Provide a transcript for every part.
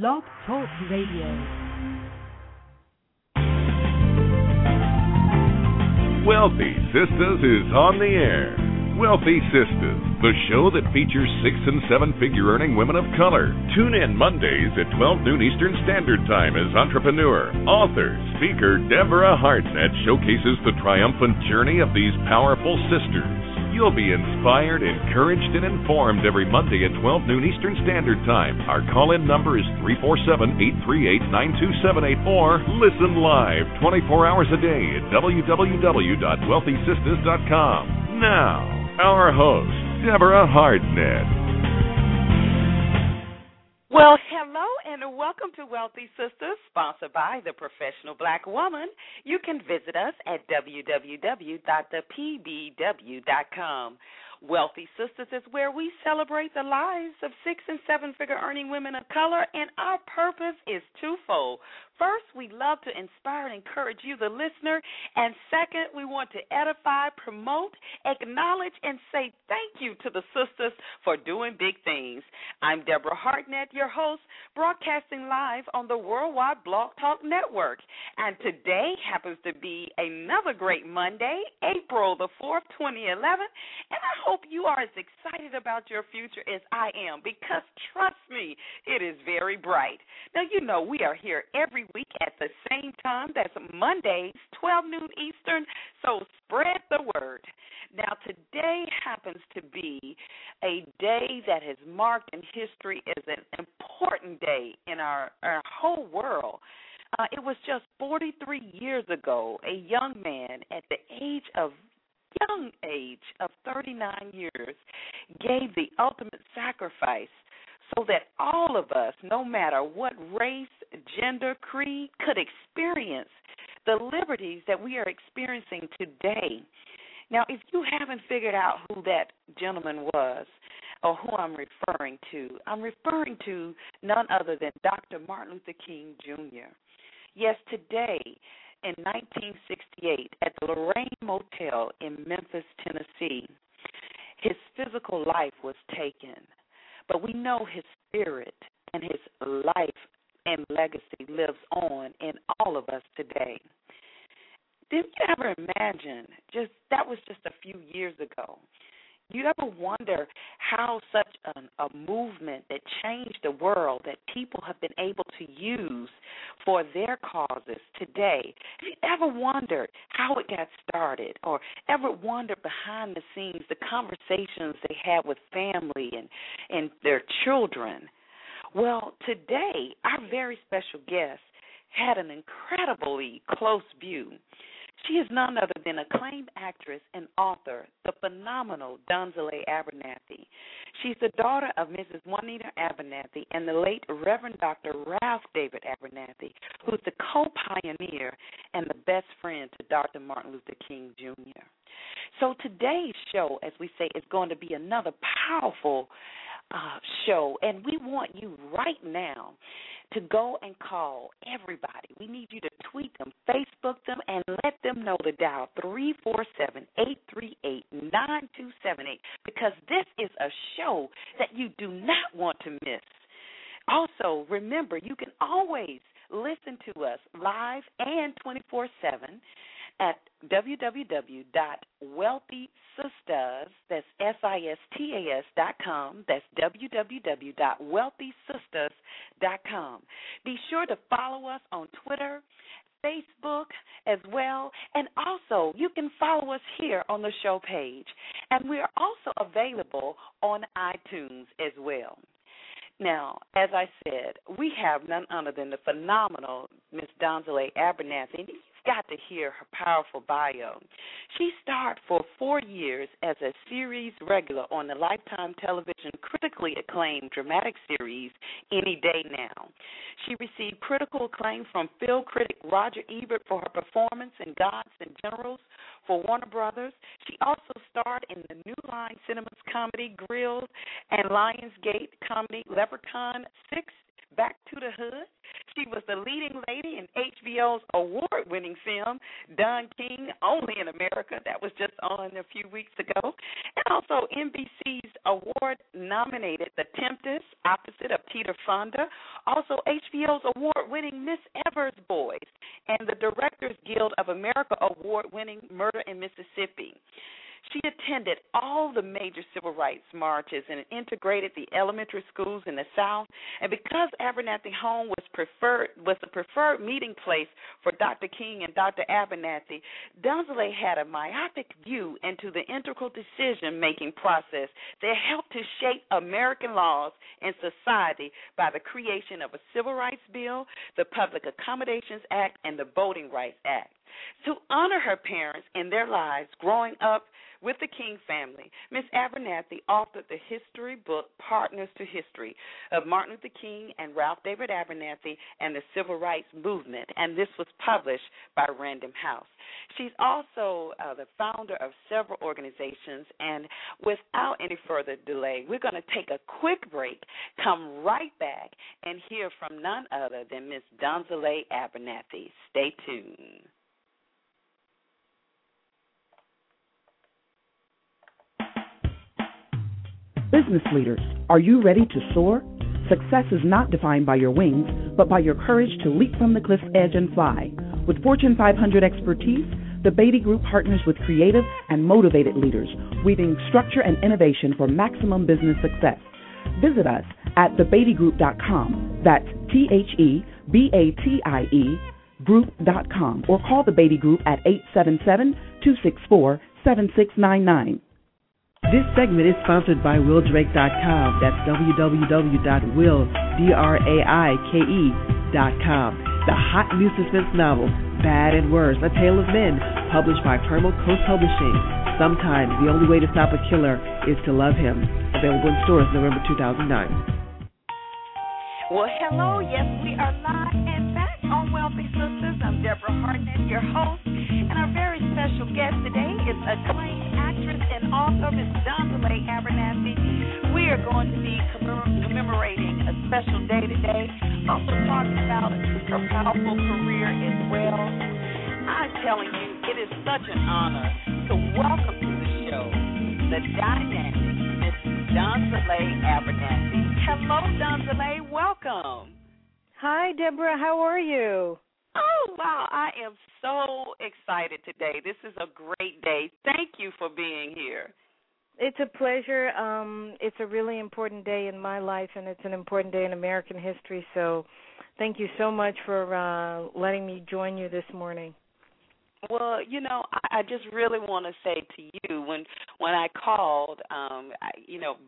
Blog Talk Radio. Wealthy Sistas is on the air. Wealthy Sistas, the show that features 6- and 7-figure earning women of color. Tune in Mondays at 12 noon Eastern Standard Time as entrepreneur, author, speaker Deborah Hardnett showcases the triumphant journey of these powerful sisters. You'll be inspired, encouraged, and informed every Monday at 12 noon Eastern Standard Time. Our call-in number is 347-838-9278 or listen live 24 hours a day at www.wealthysisters.com. Now, our host, Deborah Hardnett. Well, hello and welcome to Wealthy Sistas, sponsored by the Professional Black Woman. You can visit us at www.thepbw.com. Wealthy Sistas is where we celebrate the lives of 6- and 7-figure earning women of color, and our purpose is twofold. First, we love to inspire and encourage you, the listener, and second, we want to edify, promote, acknowledge, and say thank you to the sisters for doing big things. I'm Deborah Hardnett, your host, broadcasting live on the Worldwide Blog Talk Network, and today happens to be another great Monday, April the 4th, 2011, and I hope you are as excited about your future as I am, because trust me, it is very bright. Now, you know we are here every week at the same time. That's Mondays, 12 noon Eastern, so spread the word. Now, today happens to be a day that has marked in history as an important day in our whole world. It was just 43 years ago, a young man at the young age of 39 years, gave the ultimate sacrifice so that all of us, no matter what race, gender, creed, could experience the liberties that we are experiencing today. Now, if you haven't figured out who that gentleman was or who I'm referring to none other than Dr. Martin Luther King, Jr. Yes, today, in 1968, at the Lorraine Motel in Memphis, Tennessee, his physical life was taken, but we know his spirit and his life and legacy lives on in all of us today. Did you ever imagine, that was just a few years ago, you ever wonder how such a movement that changed the world that people have been able to use for their causes today, have you ever wondered how it got started or ever wondered behind the scenes the conversations they had with family and their children? Well, today our very special guest had an incredibly close view. She is none other than acclaimed actress and author, the phenomenal Donzaleigh Abernathy. She's the daughter of Mrs. Juanita Abernathy and the late Reverend Dr. Ralph David Abernathy, who's the co-pioneer and the best friend to Dr. Martin Luther King, Jr. So today's show, as we say, is going to be another powerful show, and we want you right now to go and call everybody. We need you to tweet them, Facebook them, and let them know to dial 347-838-9278, because this is a show that you do not want to miss. Also, remember, you can always listen to us live and 24/7 at www.wealthysistas, that's SISTAS.com, that's www.wealthysistas.com. Be sure to follow us on Twitter, Facebook as well, and also you can follow us here on the show page. And we are also available on iTunes as well. Now, as I said, we have none other than the phenomenal Miss Donzaleigh Abernathy. Got to hear her powerful bio. She starred for 4 years as a series regular on the Lifetime Television critically acclaimed dramatic series Any Day Now. She received critical acclaim from film critic Roger Ebert for her performance in Gods and Generals for Warner Brothers. She also starred in the New Line Cinema's comedy Grills and Lionsgate comedy Leprechaun 6, Back to the Hood. She She was the leading lady in HBO's award-winning film, Don King, Only in America. That was just on a few weeks ago. And also NBC's award-nominated The Tempest, opposite of Peter Fonda. Also HBO's award-winning Miss Evers' Boys and the Directors Guild of America award-winning Murder in Mississippi. She attended all the major civil rights marches and integrated the elementary schools in the South. And because Abernathy Home was the preferred meeting place for Dr. King and Dr. Abernathy, Donzaleigh had a myopic view into the integral decision-making process that helped to shape American laws and society by the creation of a civil rights bill, the Public Accommodations Act, and the Voting Rights Act. To honor her parents and their lives growing up with the King family, Ms. Abernathy authored the history book Partners to History of Martin Luther King and Ralph David Abernathy and the Civil Rights Movement, and this was published by Random House. She's also the founder of several organizations, and without any further delay, we're going to take a quick break, come right back, and hear from none other than Ms. Donzaleigh Abernathy. Stay tuned. Business leaders, are you ready to soar? Success is not defined by your wings, but by your courage to leap from the cliff's edge and fly. With Fortune 500 expertise, the Beatty Group partners with creative and motivated leaders, weaving structure and innovation for maximum business success. Visit us at thebeattygroup.com. That's TheBattie.com, or call the Beatty Group at 877-264-7699. This segment is sponsored by WillDrake.com. That's www.willdraike.com. The hot new suspense novel, Bad and Worse, A Tale of Men, published by Carmel Coast Publishing. Sometimes the only way to stop a killer is to love him. Available in stores November 2009. Well, hello. Yes, we are live and back on Wealthy Sistas. I'm Deborah Hardnett, your host, and our very special guest today is acclaimed actress and author, Ms. Donzaleigh Abernathy. We are going to be commemorating a special day today, also talking about her powerful career as well. I'm telling you, it is such an honor to welcome to the show the dynamic Ms. Donzaleigh Abernathy. Hello, Donzaleigh. Welcome. Hi, Deborah. How are you? Oh, wow. I am so excited today. This is a great day. Thank you for being here. It's a pleasure. It's a really important day in my life, and it's an important day in American history. So thank you so much for letting me join you this morning. Well, you know, I just really want to say to you, when I called,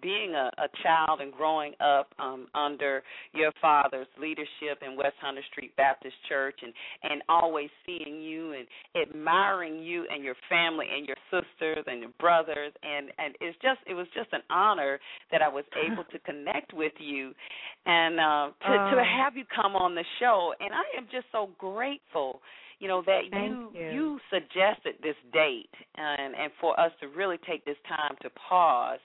being a child and growing up under your father's leadership in West Hunter Street Baptist Church and always seeing you and admiring you and your family and your sisters and your brothers, and it was just an honor that I was able to connect with you and to have you come on the show. And I am just so grateful, you know, that you suggested this date and for us to really take this time to pause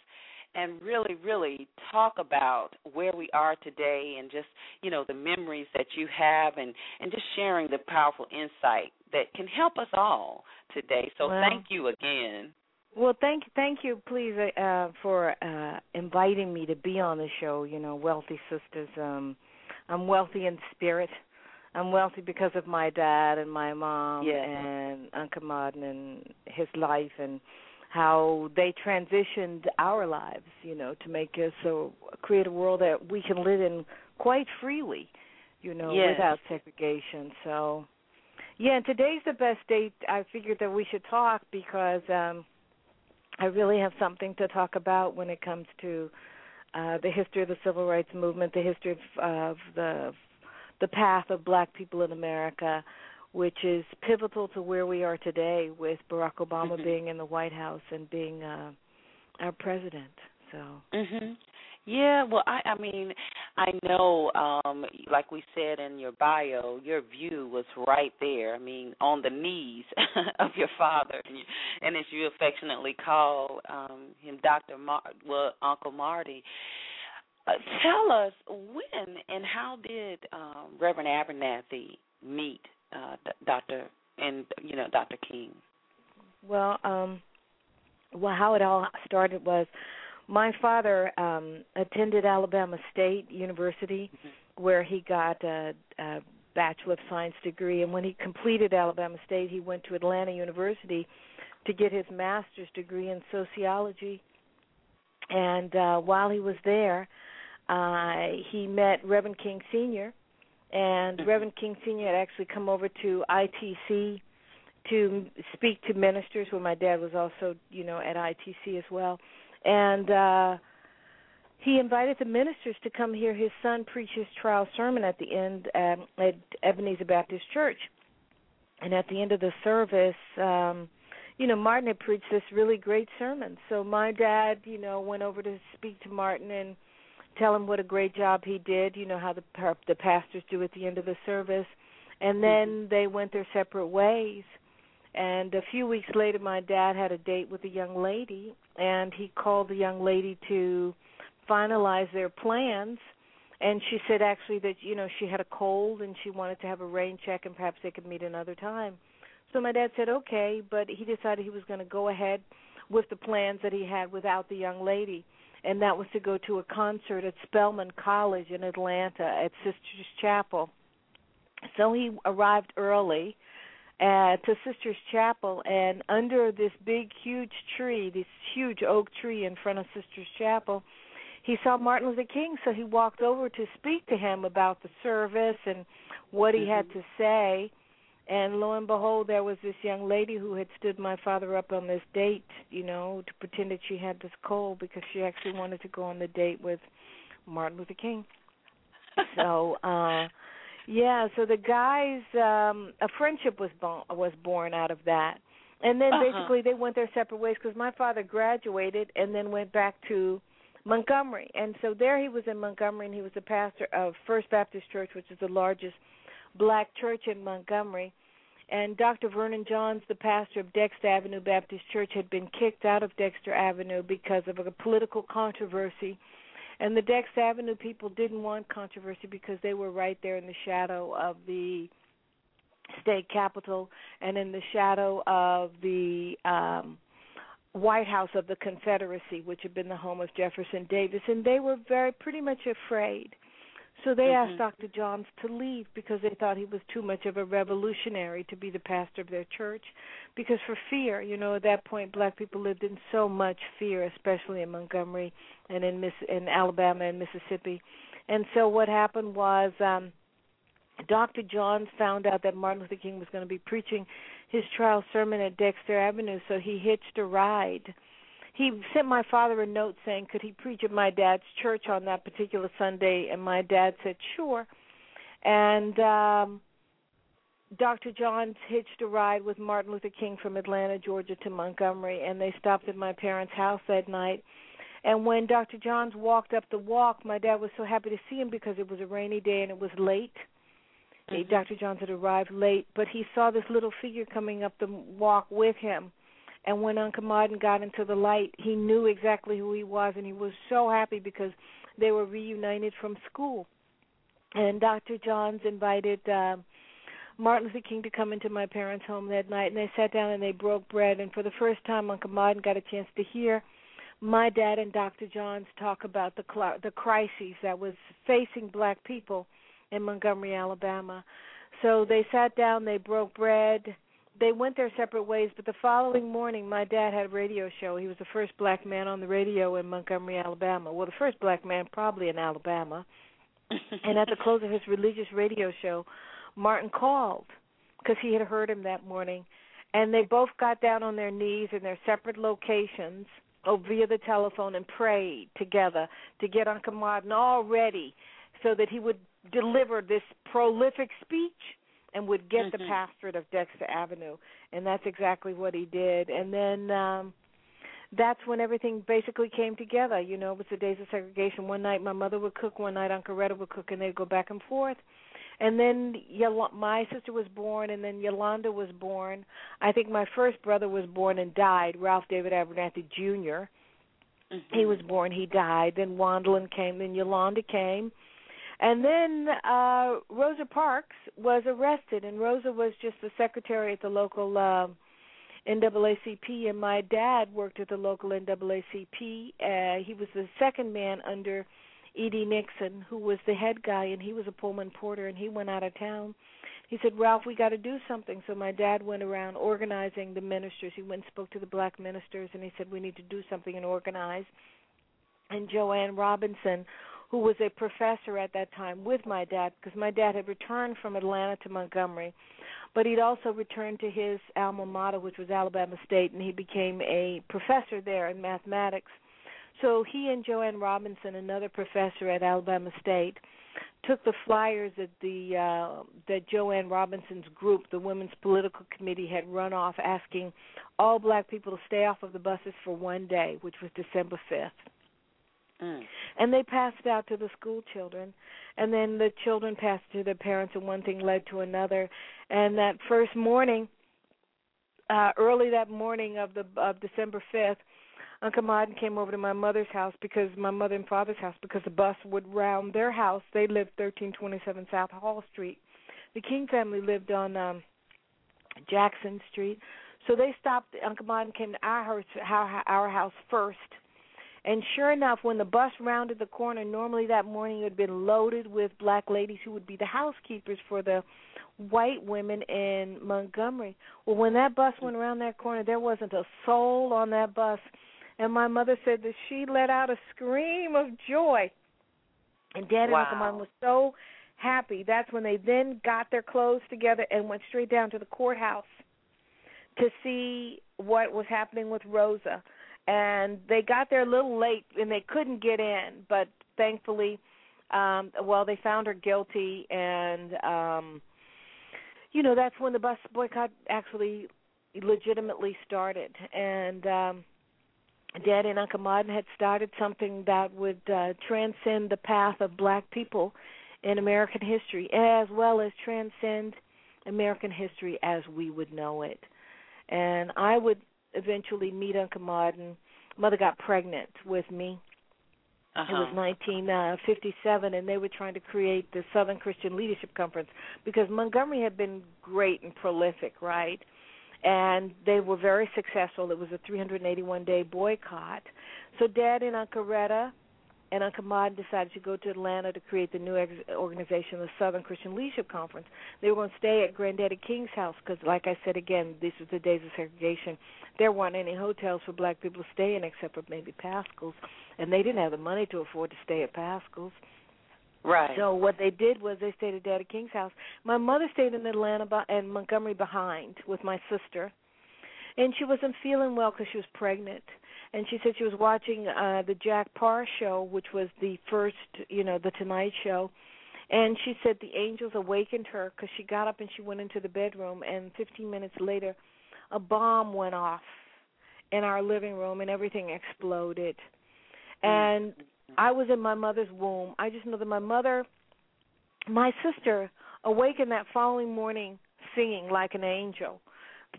and really, really talk about where we are today and just, you know, the memories that you have and just sharing the powerful insight that can help us all today. So thank you again. Well, thank you, please, for inviting me to be on the show, you know, Wealthy Sisters. I'm wealthy in spirit. I'm wealthy because of my dad and my mom and Uncle Martin and his life and how they transitioned our lives, you know, to make us create a world that we can live in quite freely, you know, without segregation. So, and today's the best date. I figured that we should talk because I really have something to talk about when it comes to the history of the Civil Rights Movement, the history of the path of black people in America, which is pivotal to where we are today with Barack Obama being in the White House and being our president. So. Yeah, well, I know, like we said in your bio, your view was right there, on the knees of your father, and as you affectionately call him Uncle Marty. Tell us, when and how did Reverend Abernathy meet Dr. King? Well, how it all started was my father attended Alabama State University, mm-hmm. where he got a Bachelor of Science degree. And when he completed Alabama State, he went to Atlanta University to get his master's degree in sociology. And while he was there, he met Reverend King Sr., and Reverend King Sr. had actually come over to ITC to speak to ministers, where my dad was also, at ITC as well. And he invited the ministers to come hear his son preach his trial sermon at the end at Ebenezer Baptist Church. And at the end of the service, Martin had preached this really great sermon. So my dad, went over to speak to Martin and tell him what a great job he did, how the pastors do at the end of the service. And then they went their separate ways. And a few weeks later, my dad had a date with a young lady, and he called the young lady to finalize their plans. And she said, actually, that, she had a cold and she wanted to have a rain check and perhaps they could meet another time. So my dad said, okay, but he decided he was going to go ahead with the plans that he had without the young lady, and that was to go to a concert at Spelman College in Atlanta at Sister's Chapel. So he arrived early to Sister's Chapel, and under this big, huge tree, this huge oak tree in front of Sister's Chapel, he saw Martin Luther King, so he walked over to speak to him about the service and what he had to say. And lo and behold, there was this young lady who had stood my father up on this date, to pretend that she had this cold because she actually wanted to go on the date with Martin Luther King. So, so the guys, a friendship was born out of that. And then basically they went their separate ways because my father graduated and then went back to Montgomery. And so there he was in Montgomery, and he was the pastor of First Baptist Church, which is the largest Black church in Montgomery. And Dr. Vernon Johns, the pastor of Dexter Avenue Baptist Church, had been kicked out of Dexter Avenue because of a political controversy. And the Dexter Avenue people didn't want controversy because they were right there in the shadow of the state capitol and in the shadow of the White House of the Confederacy, which had been the home of Jefferson Davis. And they were pretty much afraid. So they asked Dr. Johns to leave because they thought he was too much of a revolutionary to be the pastor of their church, because for fear, at that point Black people lived in so much fear, especially in Montgomery and in Alabama and Mississippi. And so what happened was Dr. Johns found out that Martin Luther King was going to be preaching his trial sermon at Dexter Avenue, so he hitched a ride. He sent my father a note saying, could he preach at my dad's church on that particular Sunday? And my dad said, sure. And Dr. Johns hitched a ride with Martin Luther King from Atlanta, Georgia, to Montgomery, and they stopped at my parents' house that night. And when Dr. Johns walked up the walk, my dad was so happy to see him because it was a rainy day and it was late. Mm-hmm. Dr. Johns had arrived late, but he saw this little figure coming up the walk with him. And when Uncle Martin got into the light, he knew exactly who he was, and he was so happy because they were reunited from school. And Dr. Johns invited Martin Luther King to come into my parents' home that night, and they sat down and they broke bread. And for the first time, Uncle Martin got a chance to hear my dad and Dr. Johns talk about the crises that was facing Black people in Montgomery, Alabama. So they sat down, they broke bread. They went their separate ways, but the following morning, my dad had a radio show. He was the first Black man on the radio in Montgomery, Alabama. Well, the first Black man probably in Alabama. And at the close of his religious radio show, Martin called because he had heard him that morning. And they both got down on their knees in their separate locations via the telephone and prayed together to get Uncle Martin all ready so that he would deliver this prolific speech and would get the pastorate of Dexter Avenue, and that's exactly what he did. And then that's when everything basically came together. It was the days of segregation. One night my mother would cook, one night Uncle Retta would cook, and they'd go back and forth. And then my sister was born, and then Yolanda was born. I think my first brother was born and died, Ralph David Abernathy, Jr., Mm-hmm. He was born, he died, then Wondlin came, then Yolanda came. And then Rosa Parks was arrested, and Rosa was just the secretary at the local NAACP, and my dad worked at the local NAACP. He was the second man under Edie Nixon, who was the head guy, and he was a Pullman porter, and he went out of town. He said, Ralph, we got to do something. So my dad went around organizing the ministers. He went and spoke to the black ministers, and he said, we need to do something and organize. And Jo Ann Robinson, who was a professor at that time with my dad, because my dad had returned from Atlanta to Montgomery, but he'd also returned to his alma mater, which was Alabama State, and he became a professor there in mathematics. So he and Jo Ann Robinson, another professor at Alabama State, took the flyers that that Jo Ann Robinson's group, the Women's Political Committee, had run off asking all black people to stay off of the buses for one day, which was December 5th. Mm. And they passed out to the school children, and then the children passed to their parents, and one thing led to another. And that first morning, early that morning of December 5th, Uncle Martin came over to my mother's house, because my mother and father's house, because the bus would round their house. They lived 1327 South Hall Street. The King family lived on Jackson Street. So they stopped. Uncle Martin came to our house first. And sure enough, when the bus rounded the corner, normally that morning it had been loaded with black ladies who would be the housekeepers for the white women in Montgomery. Well, when that bus went around that corner, there wasn't a soul on that bus. And my mother said that she let out a scream of joy. And Dad and Uncle Mom was so happy. That's when they then got their clothes together and went straight down to the courthouse to see what was happening with Rosa. And they got there a little late, and they couldn't get in. But thankfully, they found her guilty. And, that's when the bus boycott actually legitimately started. And Dad and Uncle Martin had started something that would transcend the path of black people in American history, as well as transcend American history as we would know it. And I would eventually meet Uncle Martin. Mother got pregnant with me. It was 1957, and they were trying to create the Southern Christian Leadership Conference, because Montgomery had been great and prolific, right? And they were very successful. It was a 381-day boycott. So Dad and Uncle Retta and Uncle Martin decided to go to Atlanta to create the new organization, the Southern Christian Leadership Conference. They were going to stay at Granddaddy King's house because, like I said again, these were the days of segregation. There weren't any hotels for black people to stay in except for maybe Paschal's, and they didn't have the money to afford to stay at Paschal's. Right. So what they did was they stayed at Daddy King's house. My mother stayed in Atlanta and Montgomery behind with my sister, and she wasn't feeling well because she was pregnant. And she said she was watching the Jack Parr show, which was the first, the Tonight Show. And she said the angels awakened her because she got up and she went into the bedroom. And 15 minutes later, a bomb went off in our living room and everything exploded. And I was in my mother's womb. I just know that my sister awakened that following morning singing like an angel.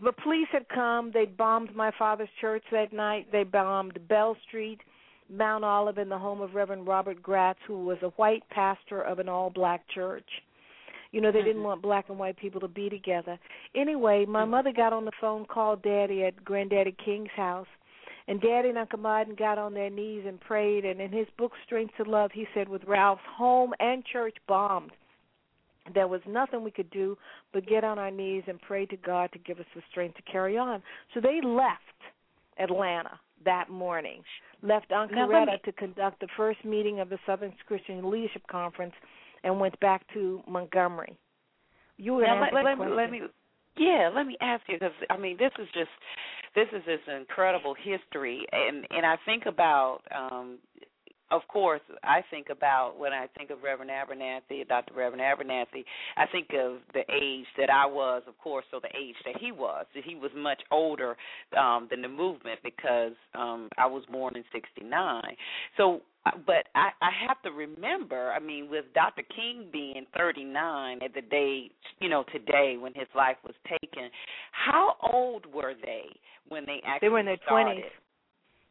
The police had come. They bombed my father's church that night. They bombed Bell Street, Mount Olive, and the home of Reverend Robert Gratz, who was a white pastor of an all-black church. They didn't want black and white people to be together. Anyway, my mother got on the phone, called Daddy at Granddaddy King's house, and Daddy and Uncle Martin got on their knees and prayed, and in his book, Strength to Love, he said, with Ralph's home and church bombed, there was nothing we could do but get on our knees and pray to God to give us the strength to carry on. So they left Atlanta that morning, left Uncle Retta to conduct the first meeting of the Southern Christian Leadership Conference, and went back to Montgomery. You were now, let me ask you, because this is just incredible history, and I think about. Of course, I think about, when I think of Reverend Abernathy, Dr. Reverend Abernathy, I think of the age that I was, of course, or the age that he was. He was much older than the movement, because I was born in 1969. So, but I have to remember, with Dr. King being 39 at the day, today when his life was taken, how old were they when they actually started? They were in their 20s.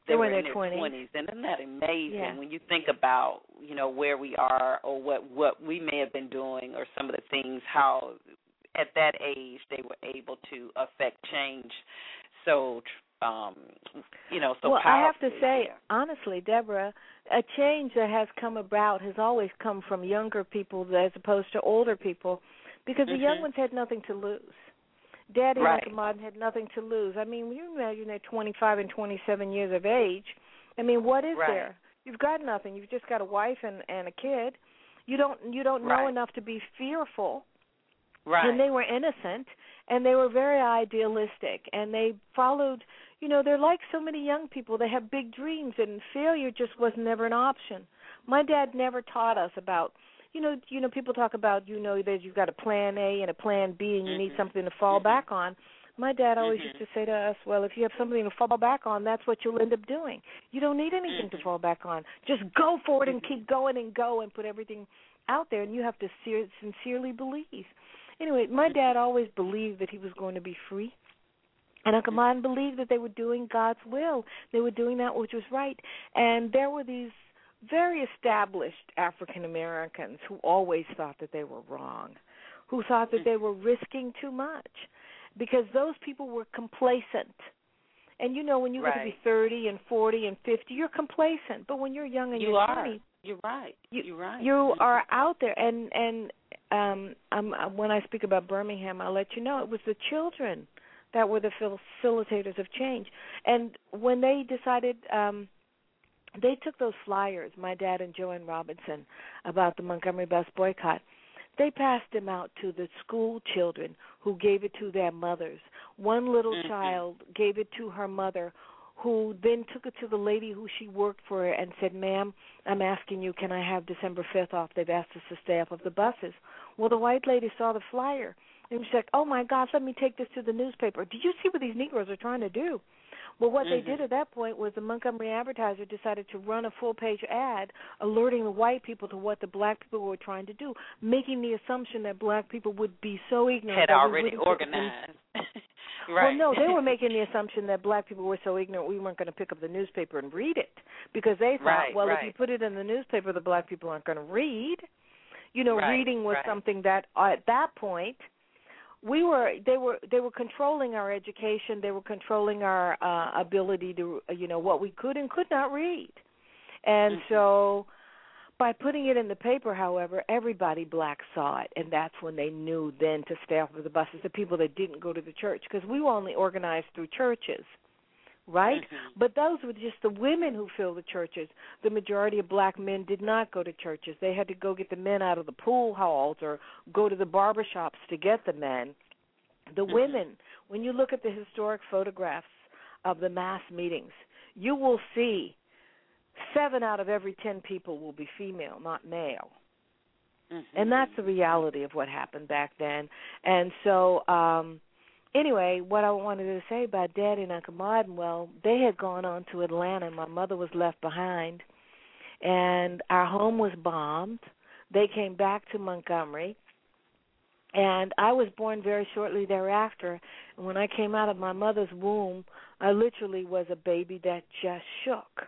They were in their 20s. And isn't that amazing when you think about, you know, where we are or what we may have been doing or some of the things, how at that age they were able to affect change so, you know, so well, powerfully. I have to say, honestly, Deborah, a change that has come about has always come from younger people as opposed to older people because the young ones had nothing to lose. Daddy and Martin had nothing to lose. I mean, when you imagine they're 25 and 27 years of age, I mean, what is there? You've got nothing. You've just got a wife and a kid. You don't know enough to be fearful. Right. And they were innocent, and they were very idealistic, and they followed, you know, they're like so many young people. They have big dreams, and failure just was never an option. My dad never taught us about You know, people talk about, you know, that you've got a plan A and a plan B and you need something to fall back on. My dad always used to say to us, well, if you have something to fall back on, that's what you'll end up doing. You don't need anything to fall back on. Just go for it and keep going and go and put everything out there, and you have to sincerely believe. Anyway, my dad always believed that he was going to be free. And Uncle Martin believed that they were doing God's will. They were doing that which was right. And there were these very established African Americans who always thought that they were wrong, who thought that they were risking too much because those people were complacent. And, you know, when you get to be 30 and 40 and 50, you're complacent. But when you're young and you're 20, you are out there. And when I speak about Birmingham, I'll let you know it was the children that were the facilitators of change. And when they decided they took those flyers, my dad and Jo Ann Robinson, about the Montgomery bus boycott. They passed them out to the school children who gave it to their mothers. One little child gave it to her mother, who then took it to the lady who she worked for and said, ma'am, I'm asking you, can I have December 5th off? They've asked us to stay off of the buses. Well, the white lady saw the flyer, and she's like, oh, my gosh, let me take this to the newspaper. Do you see what these Negroes are trying to do? Well, what they did at that point was the Montgomery Advertiser decided to run a full-page ad alerting the white people to what the black people were trying to do, making the assumption that black people would be so ignorant. Had already organized. Well, no, they were making the assumption that black people were so ignorant we weren't going to pick up the newspaper and read it because they thought, if you put it in the newspaper, the black people aren't going to read. You know, reading was something that at that point – They were controlling our education. They were controlling our ability to, you know, what we could and could not read. And so by putting it in the paper, however, everybody black saw it, and that's when they knew then to stay off of the buses, the people that didn't go to the church, because we were only organized through churches, right? But those were just the women who filled the churches. The majority of black men did not go to churches. They had to go get the men out of the pool halls or go to the barbershops to get the men. The women, when you look at the historic photographs of the mass meetings, you will see 7 out of every 10 people will be female, not male. And that's the reality of what happened back then. And so anyway, what I wanted to say about Daddy and Uncle Martin, well, they had gone on to Atlanta, and my mother was left behind, and our home was bombed. They came back to Montgomery, and I was born very shortly thereafter. And when I came out of my mother's womb, I literally was a baby that just shook.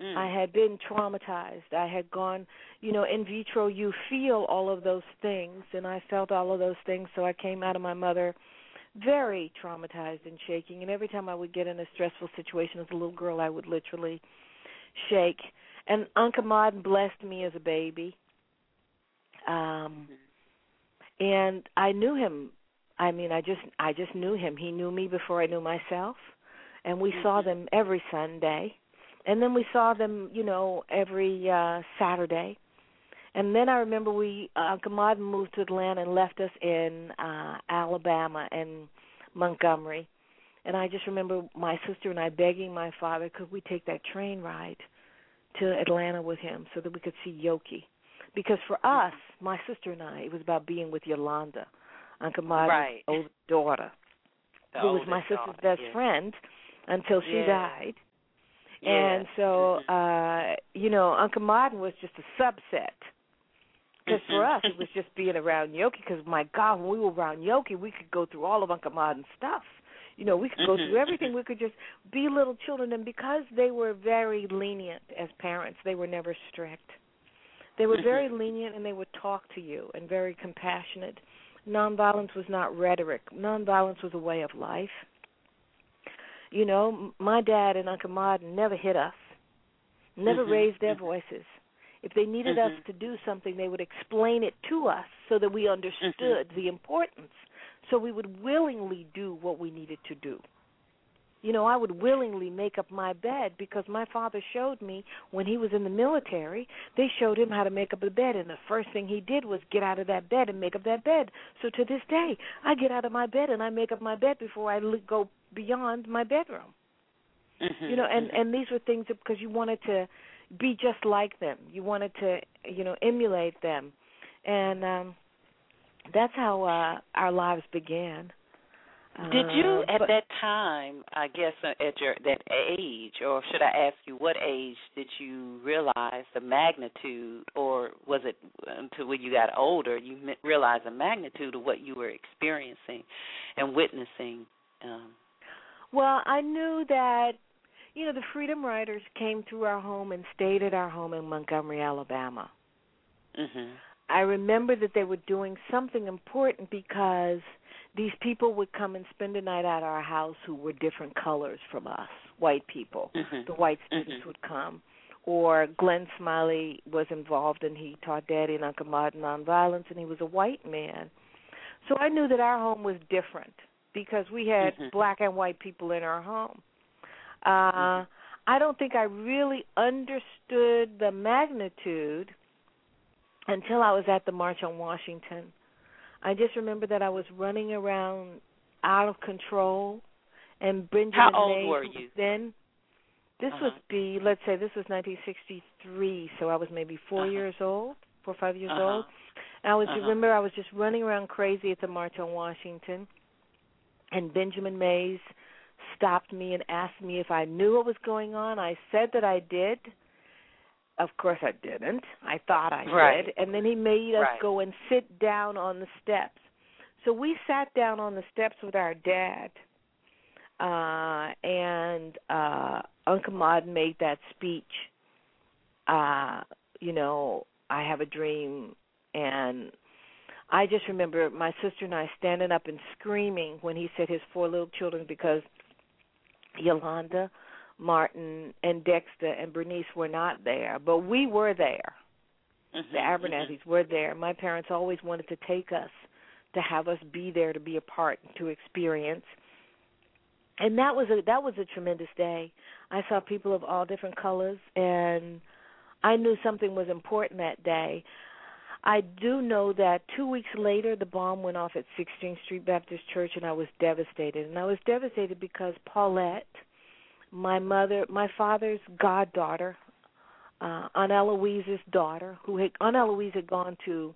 I had been traumatized. I had gone, you know, in vitro, you feel all of those things, and I felt all of those things, so I came out of my mother very traumatized and shaking, and every time I would get in a stressful situation as a little girl, I would literally shake. And Uncle Martin blessed me as a baby, and I knew him. I mean, I just knew him. He knew me before I knew myself, and we saw them every Sunday, and then we saw them, you know, every Saturday. And then I remember Uncle Martin moved to Atlanta and left us in Alabama and Montgomery. And I just remember my sister and I begging my father, could we take that train ride to Atlanta with him so that we could see Yoki? Because for us, my sister and I, it was about being with Yolanda, Uncle Martin's older daughter, who was my sister's best friend until she died. And so, you know, Uncle Martin was just a subset. Because for us, it was just being around Yoki, because, my God, when we were around Yoki, we could go through all of Uncle Martin's stuff. You know, we could go through everything. We could just be little children. And because they were very lenient as parents, they were never strict. They were very lenient, and they would talk to you and very compassionate. Nonviolence was not rhetoric. Nonviolence was a way of life. You know, my dad and Uncle Martin never hit us, never raised their voices. If they needed us to do something, they would explain it to us so that we understood the importance, so we would willingly do what we needed to do. You know, I would willingly make up my bed because my father showed me when he was in the military, they showed him how to make up a bed, and the first thing he did was get out of that bed and make up that bed. So to this day, I get out of my bed and I make up my bed before I go beyond my bedroom. You know, and these were things that, because you wanted to be just like them. You wanted to, you know, emulate them. And that's how our lives began. Did you at that time, I guess at that age, or should I ask you what age did you realize the magnitude, or was it until when you got older you realized the magnitude of what you were experiencing and witnessing? Well, I knew that, you know, the Freedom Riders came through our home and stayed at our home in Montgomery, Alabama. I remember that they were doing something important because these people would come and spend a night at our house who were different colors from us, white people. The white students would come. Or Glenn Smiley was involved, and he taught Daddy and Uncle Maud nonviolence, and he was a white man. So I knew that our home was different because we had black and white people in our home. I don't think I really understood the magnitude until I was at the March on Washington. I just remember that I was running around out of control, and Benjamin Mays. How old were you then? This would be, let's say, this was 1963, so I was maybe 4 or 5 years old. And I was remember I was just running around crazy at the March on Washington, and Benjamin Mays stopped me and asked me if I knew what was going on. I said that I did. Of course I didn't. I thought I did. And then he made us go and sit down on the steps. So we sat down on the steps with our dad, and Uncle Maud made that speech, you know, I have a dream. And I just remember my sister and I standing up and screaming when he said his four little children, because Yolanda, Martin, and Dexter and Bernice were not there, but we were there. The Abernathys were there. My parents always wanted to take us, to have us be there, to be a part, to experience. And that was a tremendous day. I saw people of all different colors, and I knew something was important that day. I do know that 2 weeks later, the bomb went off at 16th Street Baptist Church, and I was devastated. And I was devastated because Paulette, my father's goddaughter, Aunt Eloise's daughter, Aunt Eloise had gone to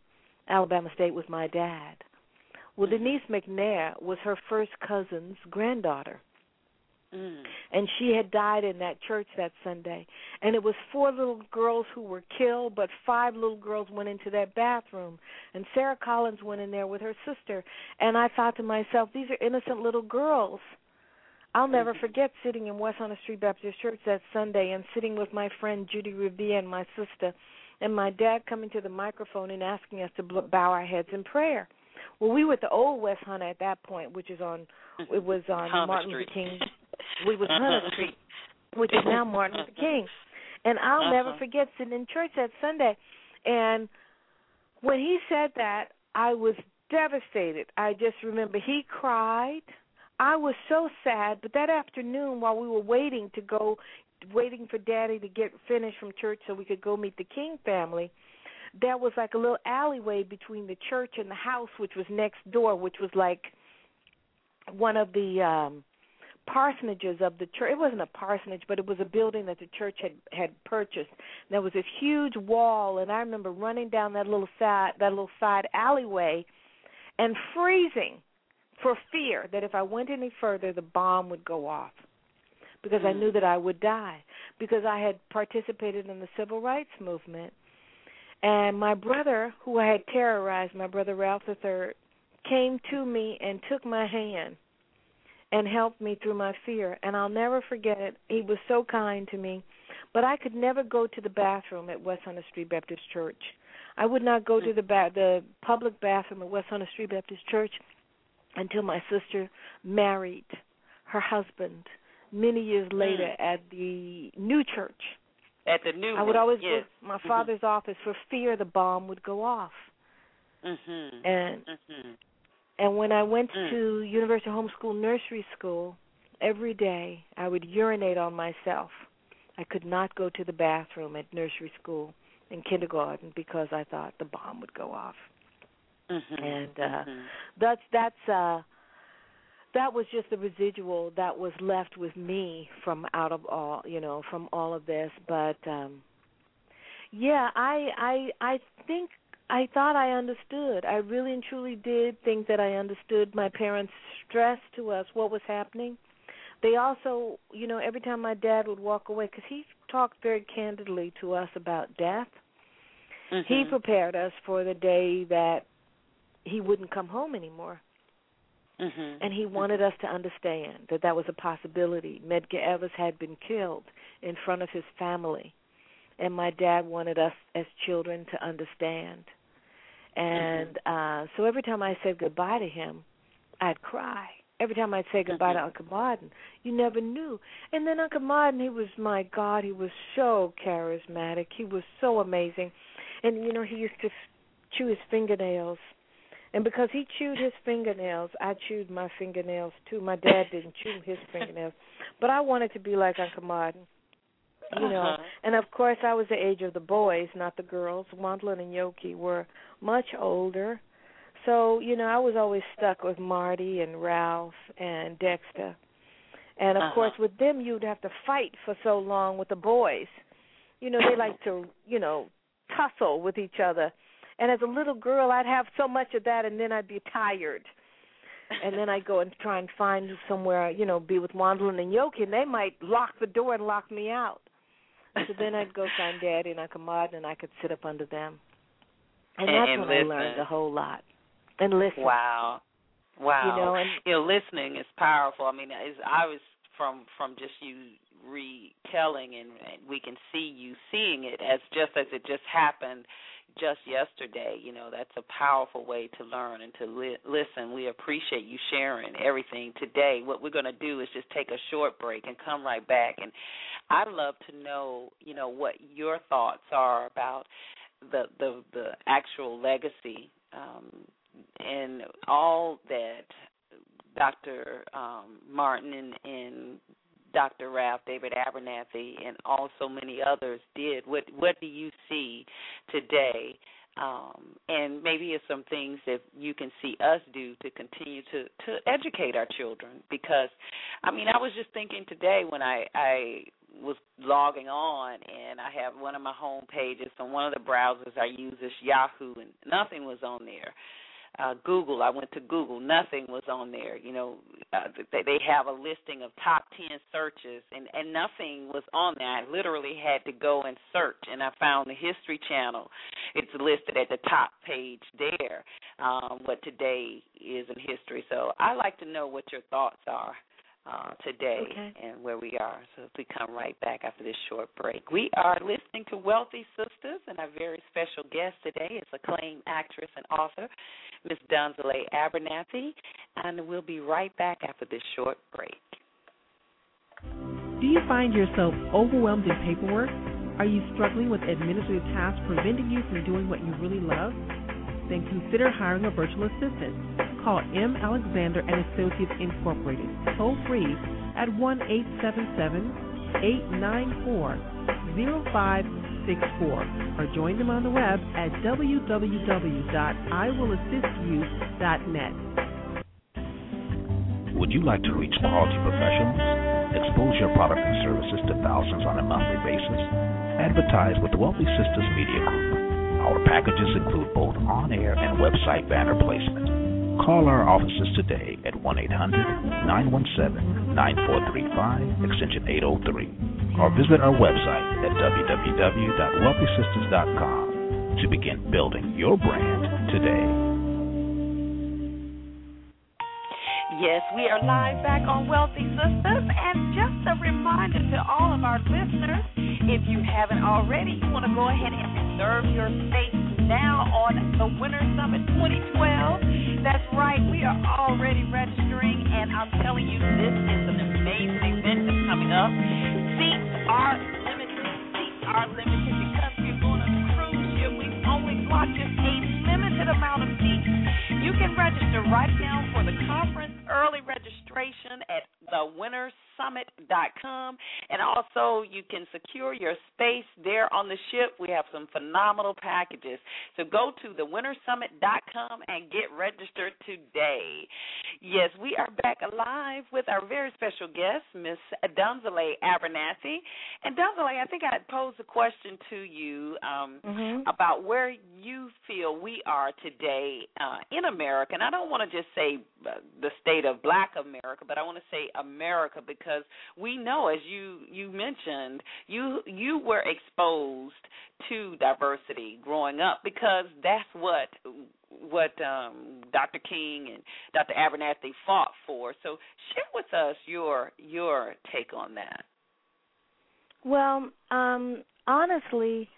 Alabama State with my dad. Well, Denise McNair was her first cousin's granddaughter, and she had died in that church that Sunday. And it was 4 little girls who were killed, but 5 little girls went into that bathroom, and Sarah Collins went in there with her sister. And I thought to myself, these are innocent little girls. I'll never forget sitting in West Hunter Street Baptist Church that Sunday and sitting with my friend Judy Revere and my sister, and my dad coming to the microphone and asking us to bow our heads in prayer. Well, we were at the old West Hunter at that point, which is on Martin Luther King. We was Hunter Street, which is now Martin Luther King. And I'll never forget sitting in church that Sunday. And when he said that, I was devastated. I just remember he cried. I was so sad, but that afternoon while we were waiting for Daddy to get finished from church so we could go meet the King family, there was like a little alleyway between the church and the house, which was next door, which was like one of the parsonages of the church. It wasn't a parsonage, but it was a building that the church had purchased. And there was this huge wall, and I remember running down that little side alleyway and freezing, for fear that if I went any further, the bomb would go off, because I knew that I would die, because I had participated in the civil rights movement. And my brother, who I had terrorized, my brother Ralph III, came to me and took my hand and helped me through my fear, and I'll never forget it. He was so kind to me, but I could never go to the bathroom at West Hunter Street Baptist Church. I would not go to the public bathroom at West Hunter Street Baptist Church until my sister married her husband many years later at the new church. At the new I would always go to my father's office for fear the bomb would go off. And when I went to Universal Homeschool Nursery School, every day I would urinate on myself. I could not go to the bathroom at nursery school and kindergarten because I thought the bomb would go off. That was just the residual that was left with me from out of all, you know, from all of this. But I think I thought I understood. I really and truly did think that I understood. My parents stressed to us what was happening. They also, you know, every time my dad would walk away, because he talked very candidly to us about death, he prepared us for the day that he wouldn't come home anymore. And he wanted us to understand that that was a possibility. Medgar Evers had been killed in front of his family, and my dad wanted us as children to understand. And so every time I said goodbye to him, I'd cry. Every time I'd say goodbye to Uncle Martin, you never knew. And then Uncle Martin, he was, my God, he was so charismatic. He was so amazing. And, you know, he used to chew his fingernails. And because he chewed his fingernails, I chewed my fingernails, too. My dad didn't chew his fingernails. But I wanted to be like Uncle Martin, you know. And, of course, I was the age of the boys, not the girls. Wondlin and Yoki were much older. So, you know, I was always stuck with Marty and Ralph and Dexter. And, of course, with them, you'd have to fight for so long with the boys. You know, they like to, you know, tussle with each other. And as a little girl, I'd have so much of that, and then I'd be tired. And then I'd go and try and find somewhere, you know, be with Wondlin and Yoki, and they might lock the door and lock me out. So then I'd go find Daddy and Uncle Martin, and I could sit up under them. And that's when I learned a whole lot. And listen. Wow. You know, and, you know, listening is powerful. I mean, I was from just you retelling, and we can see you seeing it as it just happened just yesterday. You know, that's a powerful way to learn and to listen. We appreciate you sharing everything today. What we're going to do is just take a short break and come right back. And I'd love to know, you know, what your thoughts are about the actual legacy and all that Dr. Martin and Dr. Ralph David Abernathy and also many others did. What do you see today? And maybe it's some things that you can see us do to continue to educate our children. Because, I mean, I was just thinking today when I was logging on, and I have one of my home pages on one of the browsers I use is Yahoo, and nothing was on there. Google, I went to Google, nothing was on there. You know, they have a listing of top 10 searches, and nothing was on there. I literally had to go and search, and I found the History Channel. It's listed at the top page there, what today is in history. So I'd like to know what your thoughts are today and where we are. So if we come right back after this short break. We are listening to Wealthy Sistas, and our very special guest today is acclaimed actress and author, Ms. Donzaleigh Abernathy, and we'll be right back after this short break. Do you find yourself overwhelmed in paperwork? Are you struggling with administrative tasks preventing you from doing what you really love? Then consider hiring a virtual assistant. Call M. Alexander and Associates Incorporated, toll free at 1-877-894-0564, or join them on the web at www.iwillassistyou.net. Would you like to reach quality professionals? Expose your product and services to thousands on a monthly basis? Advertise with the Wealthy Sistas Media Group. Our packages include both on-air and website banner placement. Call our offices today at 1-800-917-9435, extension 803, or visit our website at www.wealthysisters.com to begin building your brand today. Yes, we are live back on Wealthy Sistas, and just a reminder to all of our listeners, if you haven't already, you want to go ahead and reserve your space now on the Winter Summit 2012. That's right, we are already registering, and I'm telling you, this is an amazing event that's coming up. Seats are limited because we're going on a cruise ship. We've only blocked just a limited amount of seats. You can register right now for the conference, early registration at thewintersummit.com, and also you can secure your space there on the ship. We have some phenomenal packages. So go to thewintersummit.com and get registered today. Yes, we are back alive with our very special guest, Miss Donzaleigh Abernathy. And Donzaleigh, I think I posed a question to you about where you feel we are today in America. And I don't want to just say the state of Black America, but I want to say America, because we know, as you mentioned, you were exposed to diversity growing up, because that's what Dr. King and Dr. Abernathy fought for. So share with us your take on that. Well, honestly,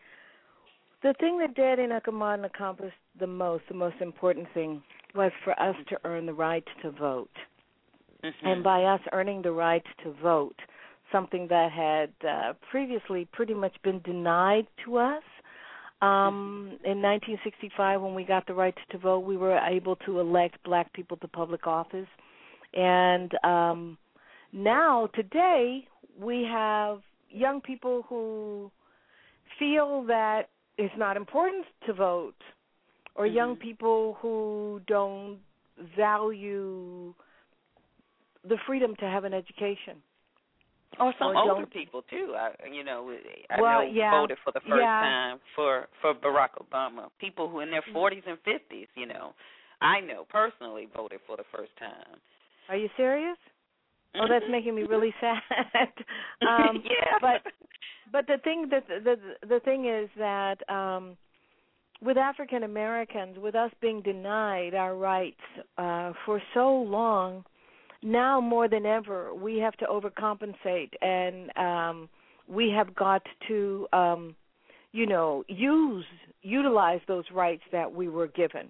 the thing that Daddy and Uncle Martin accomplished the most important thing, was for us to earn the right to vote. And by us earning the right to vote, something that had previously pretty much been denied to us, in 1965 when we got the right to vote, we were able to elect Black people to public office. And now, today, we have young people who feel that it's not important to vote, or young people who don't value the freedom to have an education. Or some older people, too. I voted for the first time for Barack Obama. People who in their 40s and 50s, I know personally voted for the first time. Are you serious? Oh, that's making me really sad. Yeah. But the thing is that with African Americans, with us being denied our rights for so long, now more than ever, we have to overcompensate, and we have got to, utilize those rights that we were given.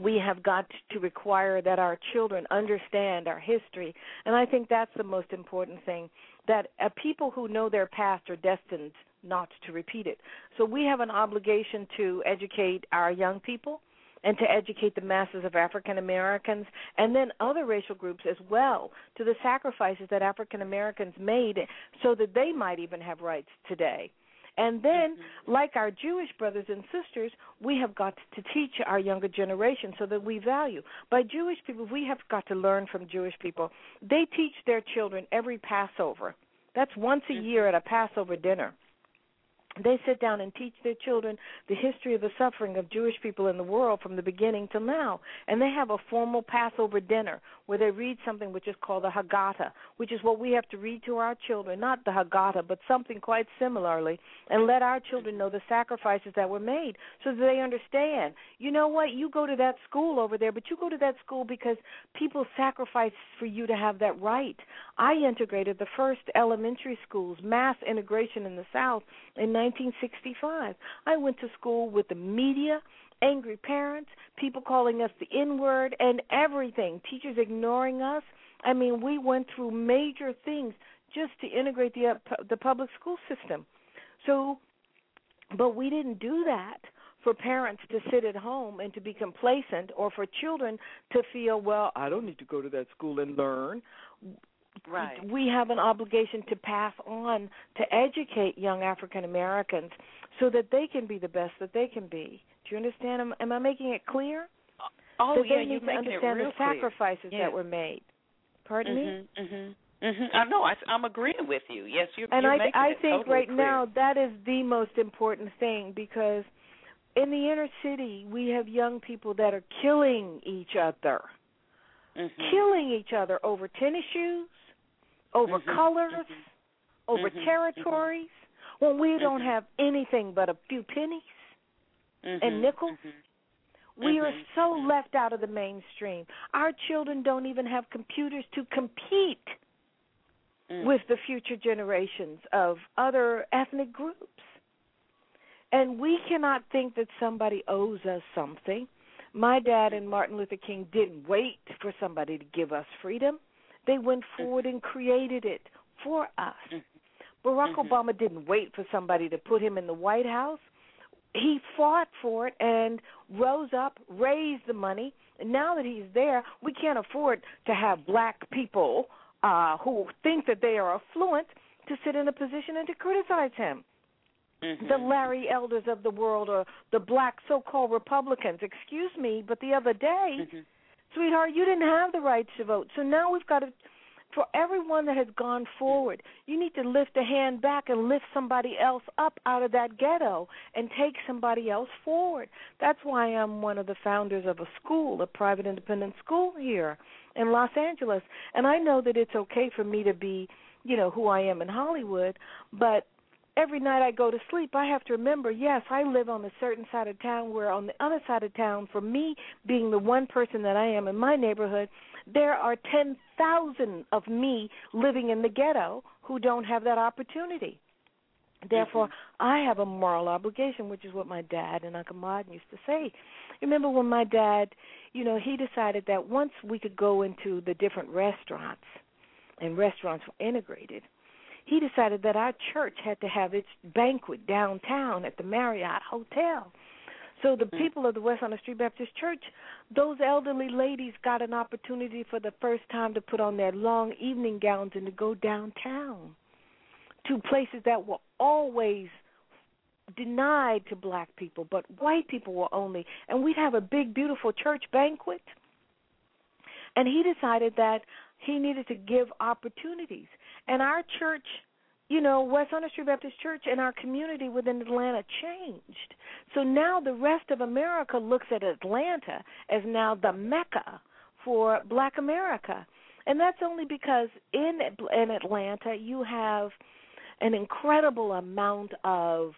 We have got to require that our children understand our history, and I think that's the most important thing, that people who know their past are destined not to repeat it. So we have an obligation to educate our young people, and to educate the masses of African Americans and then other racial groups as well, to the sacrifices that African Americans made so that they might even have rights today. And then, like our Jewish brothers and sisters, we have got to teach our younger generation so that we value. By Jewish people, we have got to learn from Jewish people. They teach their children every Passover. That's once a year at a Passover dinner. They sit down and teach their children the history of the suffering of Jewish people in the world from the beginning till now. And they have a formal Passover dinner where they read something which is called the Haggadah, which is what we have to read to our children, not the Haggadah, but something quite similarly, and let our children know the sacrifices that were made so that they understand, you know what, you go to that school over there, but you go to that school because people sacrificed for you to have that right. I integrated the first elementary schools, mass integration in the South in 1965. I went to school with the media, angry parents, people calling us the N-word, and everything, teachers ignoring us. I mean, we went through major things just to integrate the public school system. So, but we didn't do that for parents to sit at home and to be complacent, or for children to feel, well, I don't need to go to that school and learn. Right. We have an obligation to pass on, to educate young African Americans so that they can be the best that they can be. Do you understand? Am I making it clear? Oh, yeah, you're making it real clear. That they need to understand the sacrifices that were made. Pardon me? No, I'm agreeing with you. Yes, you're making it totally clear. And I think right now that is the most important thing, because in the inner city we have young people that are killing each other. Killing each other over tennis shoes, over colors, over territories, when we don't have anything but a few pennies and nickels. We are so left out of the mainstream. Our children don't even have computers to compete with the future generations of other ethnic groups. And we cannot think that somebody owes us something. My dad and Martin Luther King didn't wait for somebody to give us freedom. They went forward and created it for us. Barack Obama didn't wait for somebody to put him in the White House. He fought for it and rose up, raised the money. And now that he's there, we can't afford to have black people who think that they are affluent to sit in a position and to criticize him. The Larry Elders of the world or the black so-called Republicans. Excuse me, but the other day, sweetheart, you didn't have the rights to vote. So now we've got to, for everyone that has gone forward, you need to lift a hand back and lift somebody else up out of that ghetto and take somebody else forward. That's why I'm one of the founders of a school, a private independent school here in Los Angeles. And I know that it's okay for me to be, you know, who I am in Hollywood, but every night I go to sleep, I have to remember, yes, I live on a certain side of town where on the other side of town, for me being the one person that I am in my neighborhood, there are 10,000 of me living in the ghetto who don't have that opportunity. Therefore, I have a moral obligation, which is what my dad and Uncle Martin used to say. Remember when my dad, you know, he decided that once we could go into the different restaurants, and restaurants were integrated, he decided that our church had to have its banquet downtown at the Marriott Hotel. So the people of the West Hunter Street Baptist Church, those elderly ladies got an opportunity for the first time to put on their long evening gowns and to go downtown to places that were always denied to black people, but white people were only. And we'd have a big, beautiful church banquet. And he decided that he needed to give opportunities. And our church, you know, West Hunter Street Baptist Church and our community within Atlanta changed. So now the rest of America looks at Atlanta as now the Mecca for black America. And that's only because in Atlanta you have an incredible amount of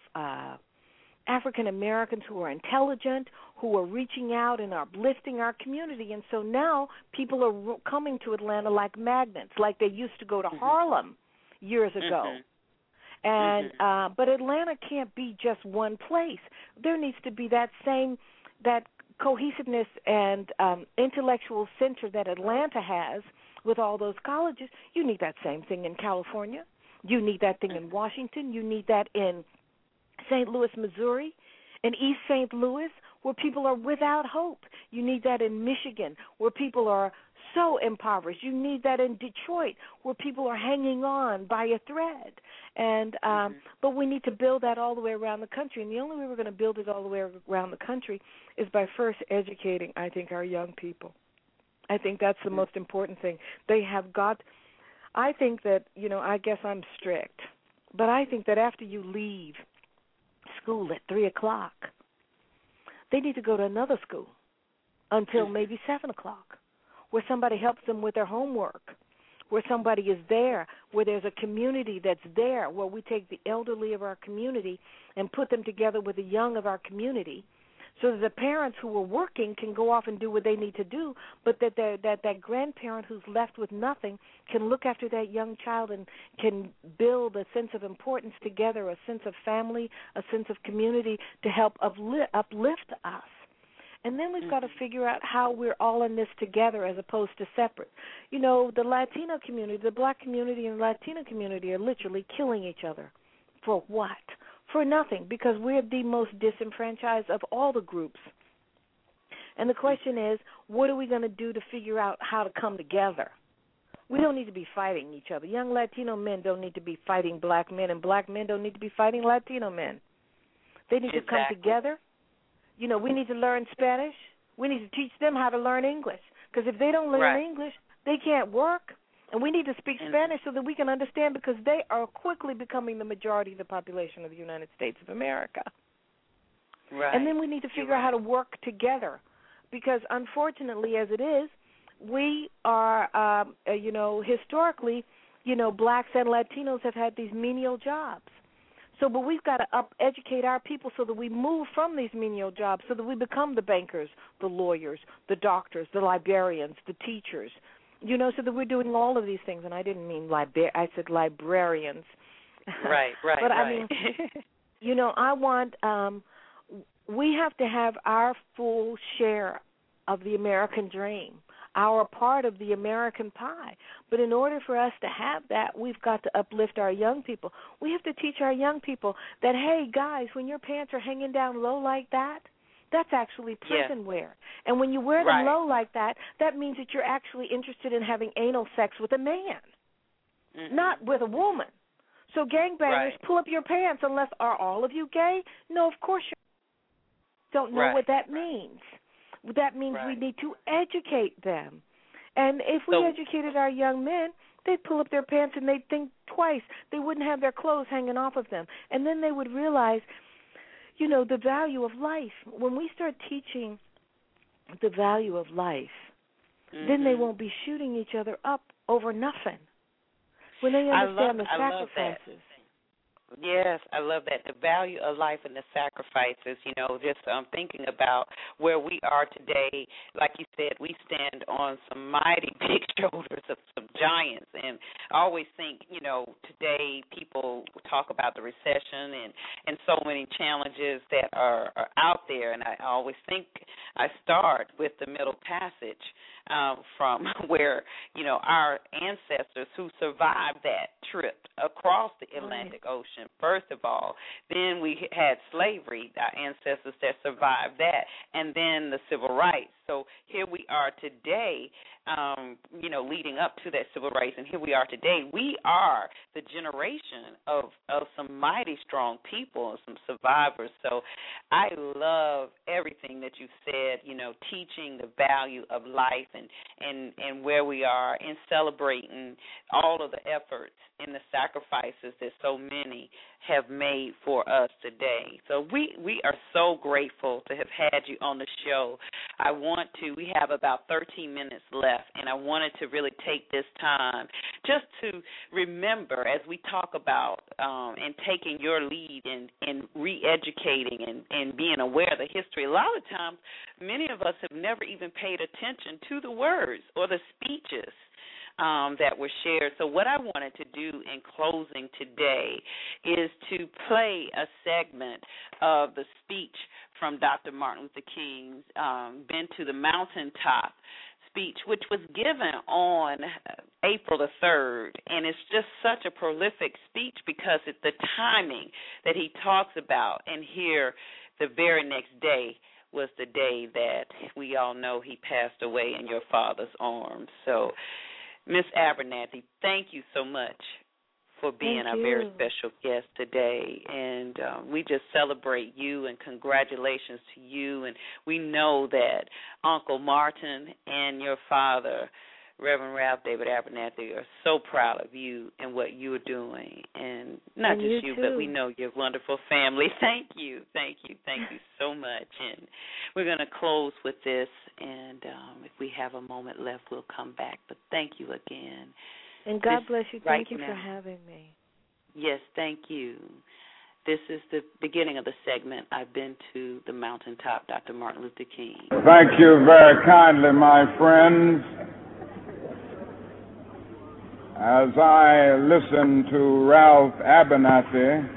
African Americans who are intelligent, who are reaching out and are uplifting our community. And so now people are coming to Atlanta like magnets, like they used to go to Harlem years ago. And but Atlanta can't be just one place. There needs to be that same, that cohesiveness and intellectual center that Atlanta has with all those colleges. You need that same thing in California. You need that thing in Washington. You need that in St. Louis, Missouri, and East St. Louis, where people are without hope. You need that in Michigan, where people are so impoverished. You need that in Detroit, where people are hanging on by a thread. And but we need to build that all the way around the country. And the only way we're going to build it all the way around the country is by first educating, I think, our young people. I think that's the most important thing. They have got – I think that, you know, I guess I'm strict, but I think that after you leave school at 3 o'clock, they need to go to another school until maybe 7 o'clock, where somebody helps them with their homework, where somebody is there, where there's a community that's there, where we take the elderly of our community and put them together with the young of our community so that the parents who are working can go off and do what they need to do, but that grandparent who's left with nothing can look after that young child and can build a sense of importance together, a sense of family, a sense of community to help uplift us. And then we've got to figure out how we're all in this together as opposed to separate. You know, the Latino community, the black community and the Latino community are literally killing each other. For what? For nothing, because we're the most disenfranchised of all the groups. And the question is, what are we going to do to figure out how to come together? We don't need to be fighting each other. Young Latino men don't need to be fighting black men, and black men don't need to be fighting Latino men. They need to come together. You know, we need to learn Spanish. We need to teach them how to learn English, because if they don't learn English, they can't work. And we need to speak Spanish so that we can understand, because they are quickly becoming the majority of the population of the United States of America. Right. And then we need to figure out how to work together, because unfortunately, as it is, we are, historically, blacks and Latinos have had these menial jobs. So, but we've got to educate our people so that we move from these menial jobs, so that we become the bankers, the lawyers, the doctors, the librarians, the teachers, you know, so that we're doing all of these things. And I didn't mean I said librarians. Right. But I mean, you know, I want, we have to have our full share of the American dream, our part of the American pie. But in order for us to have that, we've got to uplift our young people. We have to teach our young people that, hey, guys, when your pants are hanging down low like that, that's actually prison wear. And when you wear them low like that, that means that you're actually interested in having anal sex with a man, not with a woman. So gangbangers, pull up your pants. Unless, are all of you gay? No, of course you're don't know what that means. That means we need to educate them. And if we educated our young men, they'd pull up their pants and they'd think twice. They wouldn't have their clothes hanging off of them. And then they would realize, you know, the value of life. When we start teaching the value of life, then they won't be shooting each other up over nothing. When they understand the sacrifices. Yes, I love that. The value of life and the sacrifices, you know, just thinking about where we are today. Like you said, we stand on some mighty big shoulders of some giants. And I always think, you know, today people talk about the recession and so many challenges that are out there. And I always think I start with the middle passage from where, you know, our ancestors who survived that trip across the Atlantic Ocean. First of all, then we had slavery, our ancestors that survived that, and then the civil rights. So here we are today, you know, leading up to that civil rights, and here we are today. We are the generation of some mighty strong people, some survivors. So I love everything that you said, you know, teaching the value of life and where we are and celebrating all of the efforts and the sacrifices that so many have made for us today. So we are so grateful to have had you on the show. We have about 13 minutes left, and I wanted to really take this time just to remember as we talk about and taking your lead and re-educating and being aware of the history. A lot of times, many of us have never even paid attention to the words or the speeches that were shared. So what I wanted to do in closing today is to play a segment of the speech from Dr. Martin Luther King's Been to the Mountaintop speech, which was given on April the 3rd, and it's just such a prolific speech because it's the timing that he talks about, and here the very next day was the day that we all know he passed away in your father's arms. So Ms. Abernathy, thank you so much for being our very special guest today. And we just celebrate you and congratulations to you. And we know that Uncle Martin and your father, Reverend Ralph David Abernathy, are so proud of you and what you are doing. And not and just you, but we know your wonderful family. Thank you so much. And we're going to close with this, and if we have a moment left, we'll come back. But thank you again. And God bless you. Thank you for having me. Yes, thank you. This is the beginning of the segment, I've Been to the Mountaintop, Dr. Martin Luther King. Thank you very kindly, my friends. As I listened to Ralph Abernathy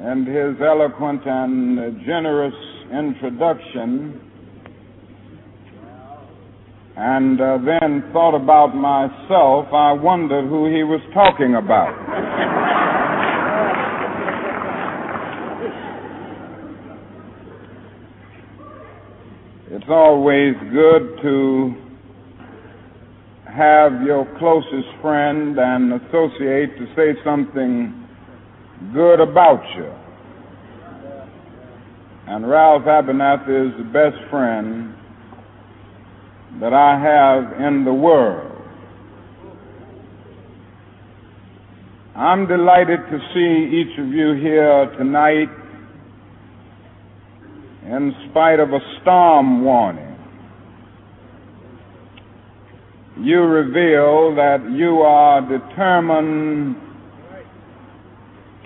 and his eloquent and generous introduction, and then thought about myself, I wondered who he was talking about. It's always good to have your closest friend and associate to say something good about you. And Ralph Abernathy is the best friend that I have in the world. I'm delighted to see each of you here tonight in spite of a storm warning. You reveal that you are determined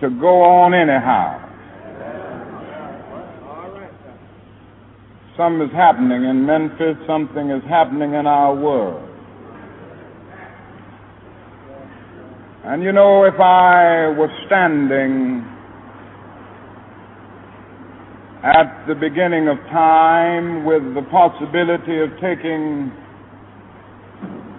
to go on anyhow. Something is happening in Memphis, something is happening in our world. And you know, if I was standing at the beginning of time with the possibility of taking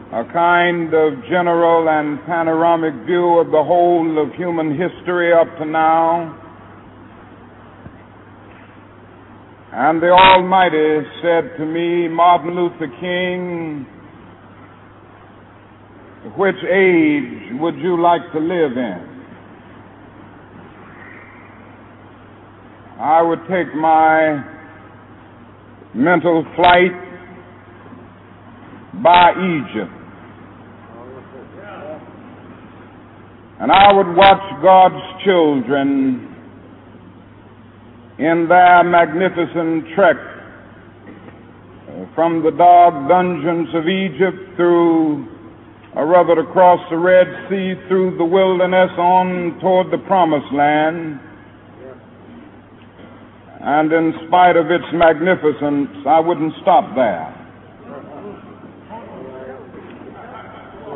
a kind of general and panoramic view of the whole of human history up to now, and the Almighty said to me, Martin Luther King, which age would you like to live in? I would take my mental flight by Egypt. And I would watch God's children in their magnificent trek from the dark dungeons of Egypt across the Red Sea, through the wilderness, on toward the Promised Land. And in spite of its magnificence, I wouldn't stop there.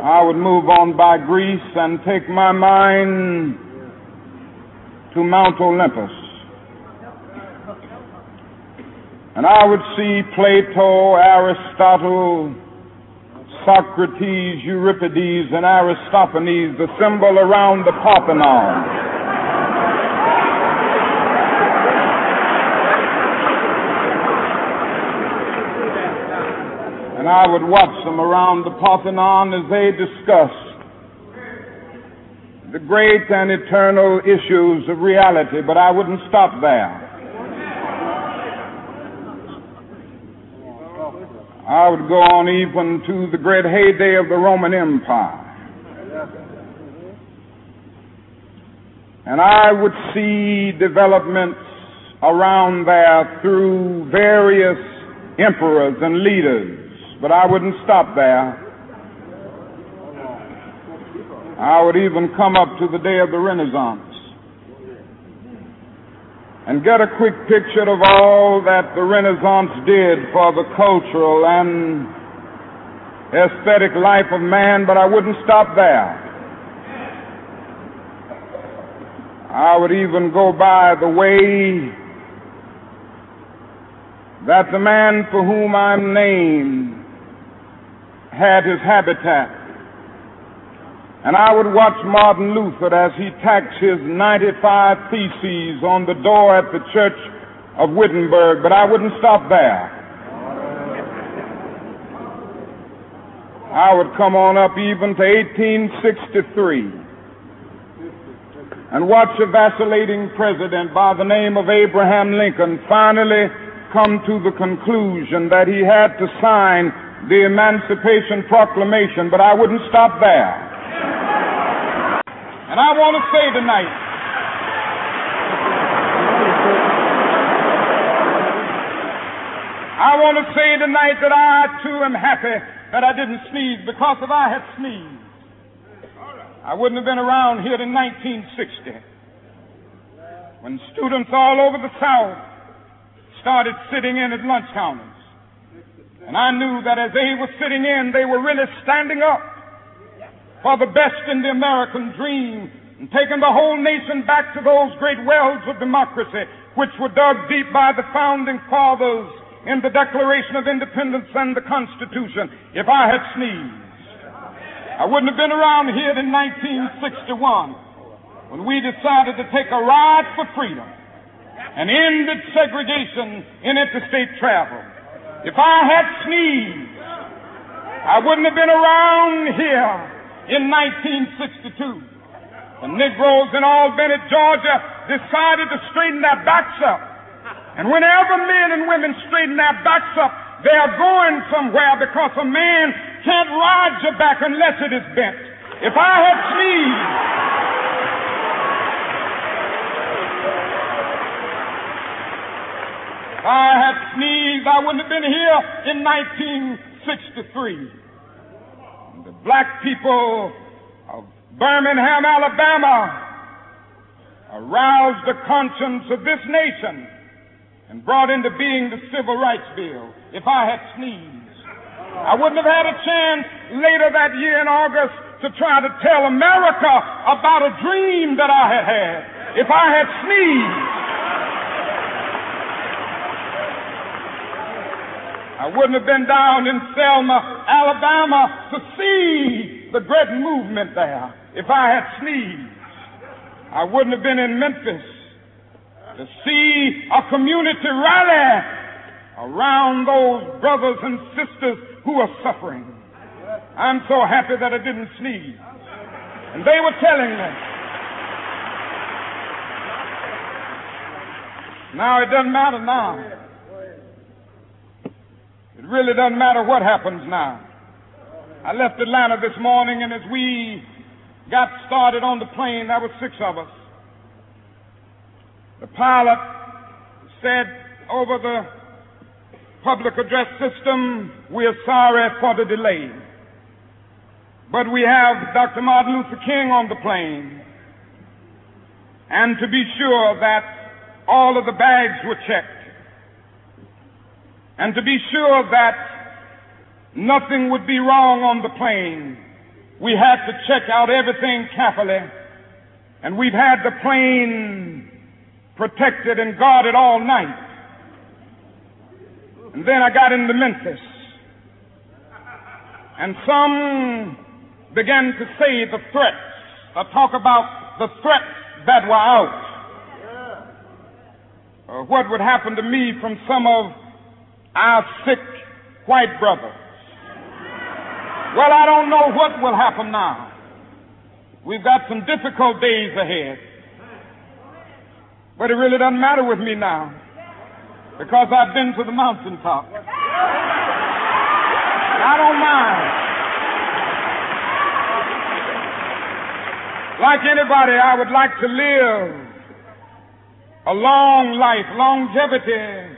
I would move on by Greece and take my mind to Mount Olympus. And I would see Plato, Aristotle, Socrates, Euripides, and Aristophanes assemble around the Parthenon. And I would watch them around the Parthenon as they discussed the great and eternal issues of reality, but I wouldn't stop there. I would go on even to the great heyday of the Roman Empire. And I would see developments around there through various emperors and leaders, but I wouldn't stop there. I would even come up to the day of the Renaissance and get a quick picture of all that the Renaissance did for the cultural and aesthetic life of man, but I wouldn't stop there. I would even go by the way that the man for whom I'm named had his habitat. And I would watch Martin Luther as he tacked his 95 theses on the door at the Church of Wittenberg, but I wouldn't stop there. I would come on up even to 1863 and watch a vacillating president by the name of Abraham Lincoln finally come to the conclusion that he had to sign the Emancipation Proclamation, but I wouldn't stop there. And I want to say tonight, that I too am happy that I didn't sneeze, because if I had sneezed, I wouldn't have been around here in 1960, when students all over the South started sitting in at lunch counters. And I knew that as they were sitting in, they were really standing up for the best in the American dream, and taking the whole nation back to those great wells of democracy which were dug deep by the founding fathers in the Declaration of Independence and the Constitution. If I had sneezed, I wouldn't have been around here in 1961 when we decided to take a ride for freedom and ended segregation in interstate travel. If I had sneezed, I wouldn't have been around here in 1962, the Negroes in Albany, Georgia, decided to straighten their backs up. And whenever men and women straighten their backs up, they are going somewhere, because a man can't ride your back unless it is bent. If I had sneezed, I wouldn't have been here in 1963. The black people of Birmingham, Alabama, aroused the conscience of this nation and brought into being the Civil Rights Bill. If I had sneezed, I wouldn't have had a chance later that year in August to try to tell America about a dream that I had had. If I had sneezed, I wouldn't have been down in Selma, Alabama to see the great movement there. If I had sneezed, I wouldn't have been in Memphis to see a community rally around those brothers and sisters who are suffering. I'm so happy that I didn't sneeze. And they were telling me. Now, it doesn't matter now. It really doesn't matter what happens now. I left Atlanta this morning, and as we got started on the plane, there were six of us. The pilot said over the public address system, "We are sorry for the delay, but we have Dr. Martin Luther King on the plane, and to be sure that all of the bags were checked, and to be sure that nothing would be wrong on the plane, we had to check out everything carefully, and we've had the plane protected and guarded all night." And then I got into Memphis, and some began to say the threats, or talk about the threats that were out. Or what would happen to me from some of our sick white brothers. Well, I don't know what will happen now. We've got some difficult days ahead. But it really doesn't matter with me now, because I've been to the mountaintop. I don't mind. Like anybody, I would like to live a long life. Longevity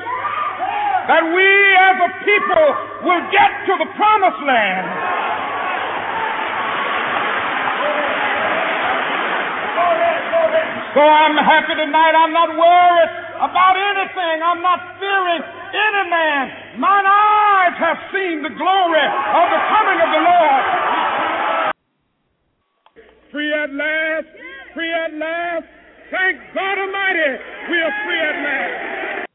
that we as a people will get to the promised land. So I'm happy tonight. I'm not worried about anything. I'm not fearing any man. Mine eyes have seen the glory of the coming of the Lord. Free at last, free at last. Thank God Almighty, we are free at last.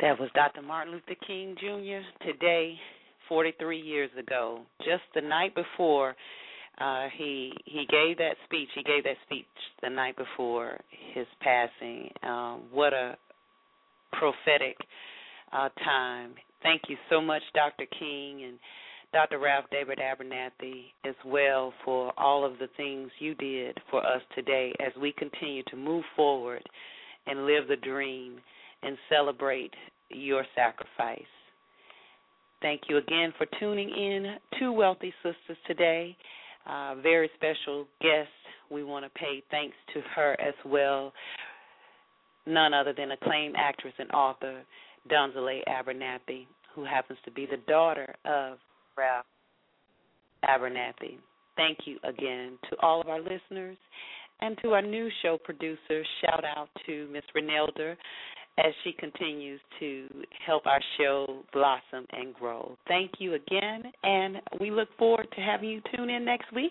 That was Dr. Martin Luther King, Jr. Today, 43 years ago, just the night before he gave that speech. He gave that speech the night before his passing. What a prophetic time. Thank you so much, Dr. King and Dr. Ralph David Abernathy, as well, for all of the things you did for us today as we continue to move forward and live the dream and celebrate your sacrifice. Thank you again for tuning in to Wealthy Sistas today. Very special guest. We want to pay thanks to her as well. None other than acclaimed actress and author Donzaleigh Abernathy, who happens to be the daughter of Ralph Abernathy. Thank you again to all of our listeners, and to our new show producer, shout out to Miss Renelda as she continues to help our show blossom and grow. Thank you again, and we look forward to having you tune in next week,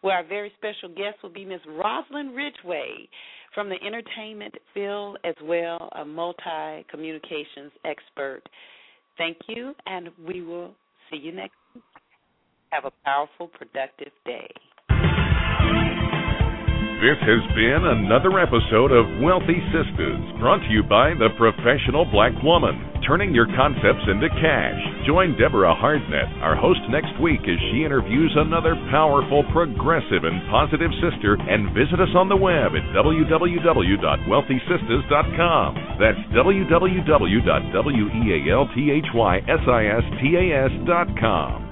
where our very special guest will be Miss Rosalind Ridgway from the entertainment field as well, a multi-communications expert. Thank you, and we will see you next week. Have a powerful, productive day. This has been another episode of Wealthy Sistas, brought to you by the Professional Black Woman, turning your concepts into cash. Join Deborah Hardnett, our host, next week as she interviews another powerful, progressive, and positive sister, and visit us on the web at www.wealthysistas.com. That's www.wealthysistas.com.